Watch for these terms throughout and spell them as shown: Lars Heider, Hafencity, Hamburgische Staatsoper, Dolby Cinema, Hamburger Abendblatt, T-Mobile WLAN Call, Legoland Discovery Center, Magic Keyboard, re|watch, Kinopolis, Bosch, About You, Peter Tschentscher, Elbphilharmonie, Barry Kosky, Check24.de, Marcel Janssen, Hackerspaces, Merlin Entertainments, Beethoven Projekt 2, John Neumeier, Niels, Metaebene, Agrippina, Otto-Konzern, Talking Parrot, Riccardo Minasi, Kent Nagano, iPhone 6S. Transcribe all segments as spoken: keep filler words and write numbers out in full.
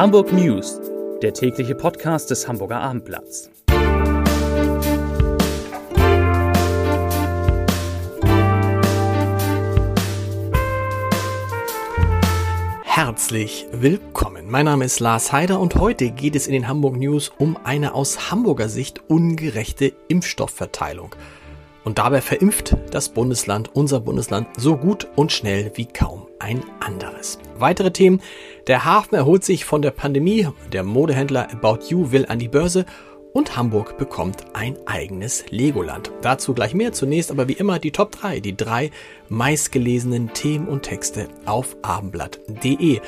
Hamburg News, der tägliche Podcast des Hamburger Abendblatts. Herzlich willkommen. Mein Name ist Lars Heider und heute geht es in den Hamburg News um eine aus Hamburger Sicht ungerechte Impfstoffverteilung. Und dabei verimpft das Bundesland, unser Bundesland, so gut und schnell wie kaum ein anderes. Weitere Themen: Der Hafen erholt sich von der Pandemie, der Modehändler About You will an die Börse und Hamburg bekommt ein eigenes Legoland. Dazu gleich mehr, zunächst aber wie immer die Top drei, die drei meistgelesenen Themen und Texte auf abendblatt punkt de.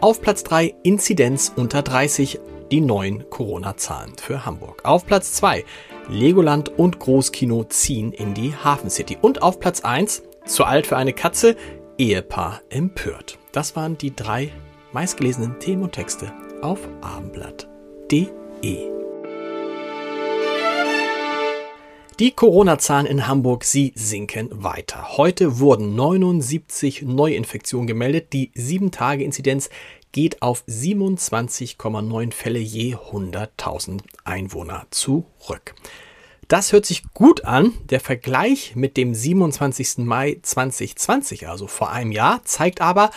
Auf Platz drei Inzidenz unter dreißig, die neuen Corona-Zahlen für Hamburg. Auf Platz zwei Legoland und Großkino ziehen in die Hafencity. Und auf Platz eins, zu alt für eine Katze, Ehepaar empört. Das waren die drei meistgelesenen Themen und Texte auf abendblatt punkt de. Die Corona-Zahlen in Hamburg, sie sinken weiter. Heute wurden neunundsiebzig Neuinfektionen gemeldet. Die sieben Tage Inzidenz geht auf siebenundzwanzig Komma neun Fälle je hunderttausend Einwohner zurück. Das hört sich gut an. Der Vergleich mit dem siebenundzwanzigsten Mai zweitausendzwanzig, also vor einem Jahr, zeigt aber,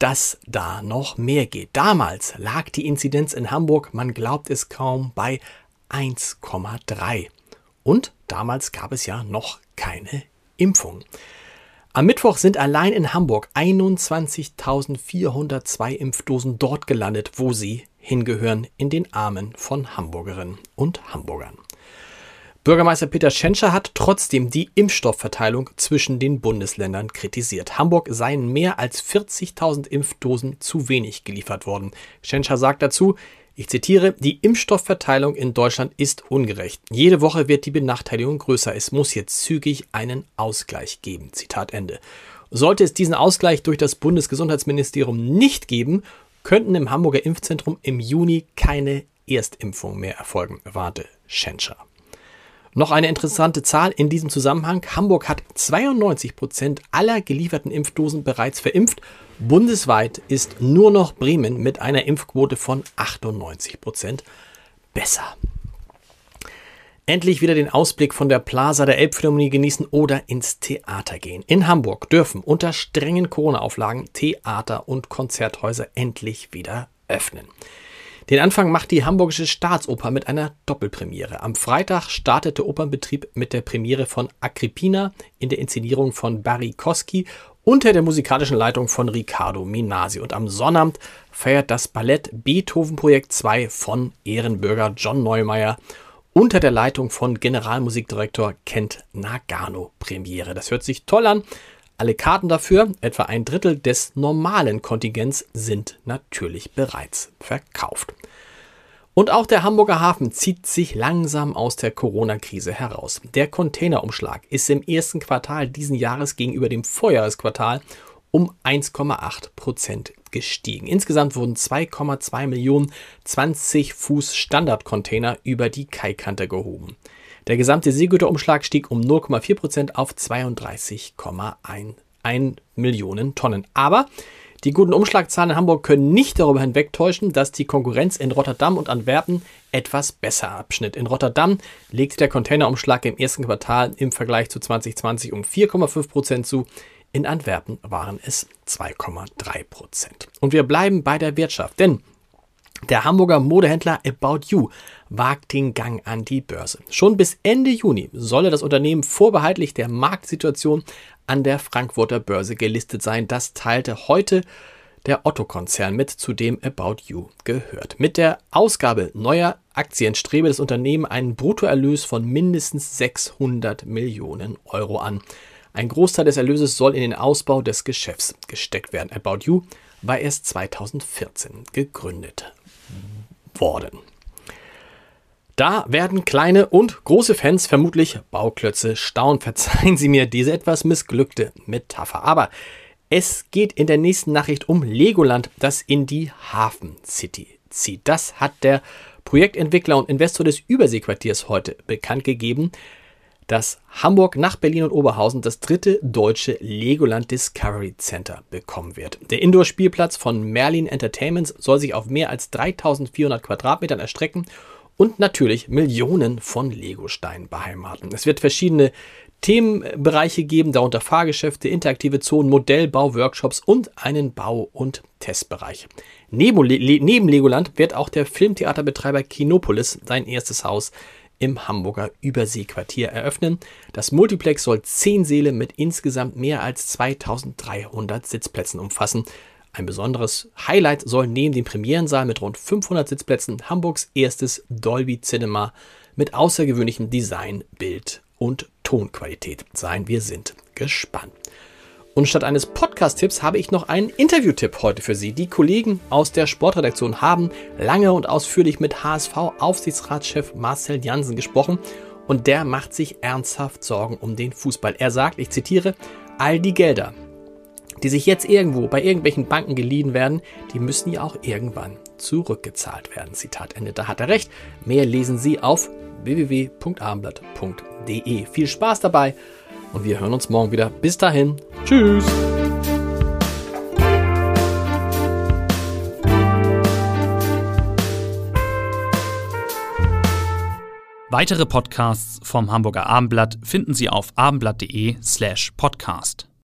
dass da noch mehr geht. Damals lag die Inzidenz in Hamburg, man glaubt es kaum, bei eins Komma drei. Und damals gab es ja noch keine Impfung. Am Mittwoch sind allein in Hamburg einundzwanzigtausendvierhundertzwei Impfdosen dort gelandet, wo sie hingehören, in den Armen von Hamburgerinnen und Hamburgern. Bürgermeister Peter Tschentscher hat trotzdem die Impfstoffverteilung zwischen den Bundesländern kritisiert. Hamburg seien mehr als vierzigtausend Impfdosen zu wenig geliefert worden. Tschentscher sagt dazu, ich zitiere, die Impfstoffverteilung in Deutschland ist ungerecht. Jede Woche wird die Benachteiligung größer. Es muss jetzt zügig einen Ausgleich geben. Zitat Ende. Sollte es diesen Ausgleich durch das Bundesgesundheitsministerium nicht geben, könnten im Hamburger Impfzentrum im Juni keine Erstimpfungen mehr erfolgen, warnte Tschentscher. Noch eine interessante Zahl in diesem Zusammenhang. Hamburg hat zweiundneunzig Prozent aller gelieferten Impfdosen bereits verimpft. Bundesweit ist nur noch Bremen mit einer Impfquote von achtundneunzig Prozent besser. Endlich wieder den Ausblick von der Plaza der Elbphilharmonie genießen oder ins Theater gehen. In Hamburg dürfen unter strengen Corona-Auflagen Theater und Konzerthäuser endlich wieder öffnen. Den Anfang macht die Hamburgische Staatsoper mit einer Doppelpremiere. Am Freitag startet der Opernbetrieb mit der Premiere von Agrippina in der Inszenierung von Barry Kosky unter der musikalischen Leitung von Riccardo Minasi. Und am Sonnabend feiert das Ballett Beethoven Projekt zwei von Ehrenbürger John Neumeier unter der Leitung von Generalmusikdirektor Kent Nagano Premiere. Das hört sich toll an. Alle Karten dafür, etwa ein Drittel des normalen Kontingents, sind natürlich bereits verkauft. Und auch der Hamburger Hafen zieht sich langsam aus der Corona-Krise heraus. Der Containerumschlag ist im ersten Quartal diesen Jahres gegenüber dem Vorjahresquartal um eins Komma acht Prozent gestiegen. Insgesamt wurden zwei Komma zwei Millionen zwanzig Fuß Standardcontainer über die Kaikante gehoben. Der gesamte Seegüterumschlag stieg um null Komma vier Prozent auf zweiunddreißig Komma eins Millionen Tonnen. Aber die guten Umschlagzahlen in Hamburg können nicht darüber hinwegtäuschen, dass die Konkurrenz in Rotterdam und Antwerpen etwas besser abschnitt. In Rotterdam legte der Containerumschlag im ersten Quartal im Vergleich zu zweitausendzwanzig um vier Komma fünf Prozent zu. In Antwerpen waren es zwei Komma drei Prozent. Und wir bleiben bei der Wirtschaft, denn der Hamburger Modehändler About You wagt den Gang an die Börse. Schon bis Ende Juni solle das Unternehmen vorbehaltlich der Marktsituation an der Frankfurter Börse gelistet sein. Das teilte heute der Otto-Konzern mit, zu dem About You gehört. Mit der Ausgabe neuer Aktien strebe das Unternehmen einen Bruttoerlös von mindestens sechshundert Millionen Euro an. Ein Großteil des Erlöses soll in den Ausbau des Geschäfts gesteckt werden. About You war erst zweitausendvierzehn gegründet worden. Da werden kleine und große Fans vermutlich Bauklötze staunen. Verzeihen Sie mir diese etwas missglückte Metapher. Aber es geht in der nächsten Nachricht um Legoland, das in die Hafencity zieht. Das hat der Projektentwickler und Investor des Überseequartiers heute bekannt gegeben. dass Hamburg nach Berlin und Oberhausen das dritte deutsche Legoland Discovery Center bekommen wird. Der Indoor-Spielplatz von Merlin Entertainments soll sich auf mehr als dreitausendvierhundert Quadratmetern erstrecken und natürlich Millionen von Legosteinen beheimaten. Es wird verschiedene Themenbereiche geben, darunter Fahrgeschäfte, interaktive Zonen, Modellbau, Workshops und einen Bau- und Testbereich. Neben, Le- neben Legoland wird auch der Filmtheaterbetreiber Kinopolis sein erstes Haus im Hamburger Überseequartier eröffnen. Das Multiplex soll zehn Säle mit insgesamt mehr als zweitausenddreihundert Sitzplätzen umfassen. Ein besonderes Highlight soll neben dem Premierensaal mit rund fünfhundert Sitzplätzen Hamburgs erstes Dolby Cinema mit außergewöhnlichem Design, Bild und Tonqualität sein. Wir sind gespannt. Und statt eines Podcast-Tipps habe ich noch einen Interview-Tipp heute für Sie. Die Kollegen aus der Sportredaktion haben lange und ausführlich mit H S V-Aufsichtsratschef Marcel Janssen gesprochen und der macht sich ernsthaft Sorgen um den Fußball. Er sagt, ich zitiere, all die Gelder, die sich jetzt irgendwo bei irgendwelchen Banken geliehen werden, die müssen ja auch irgendwann zurückgezahlt werden. Zitat Ende. Da hat er recht. Mehr lesen Sie auf w w w punkt abendblatt punkt de. Viel Spaß dabei. Und wir hören uns morgen wieder. Bis dahin. Tschüss. Weitere Podcasts vom Hamburger Abendblatt finden Sie auf abendblatt punkt de slash podcast.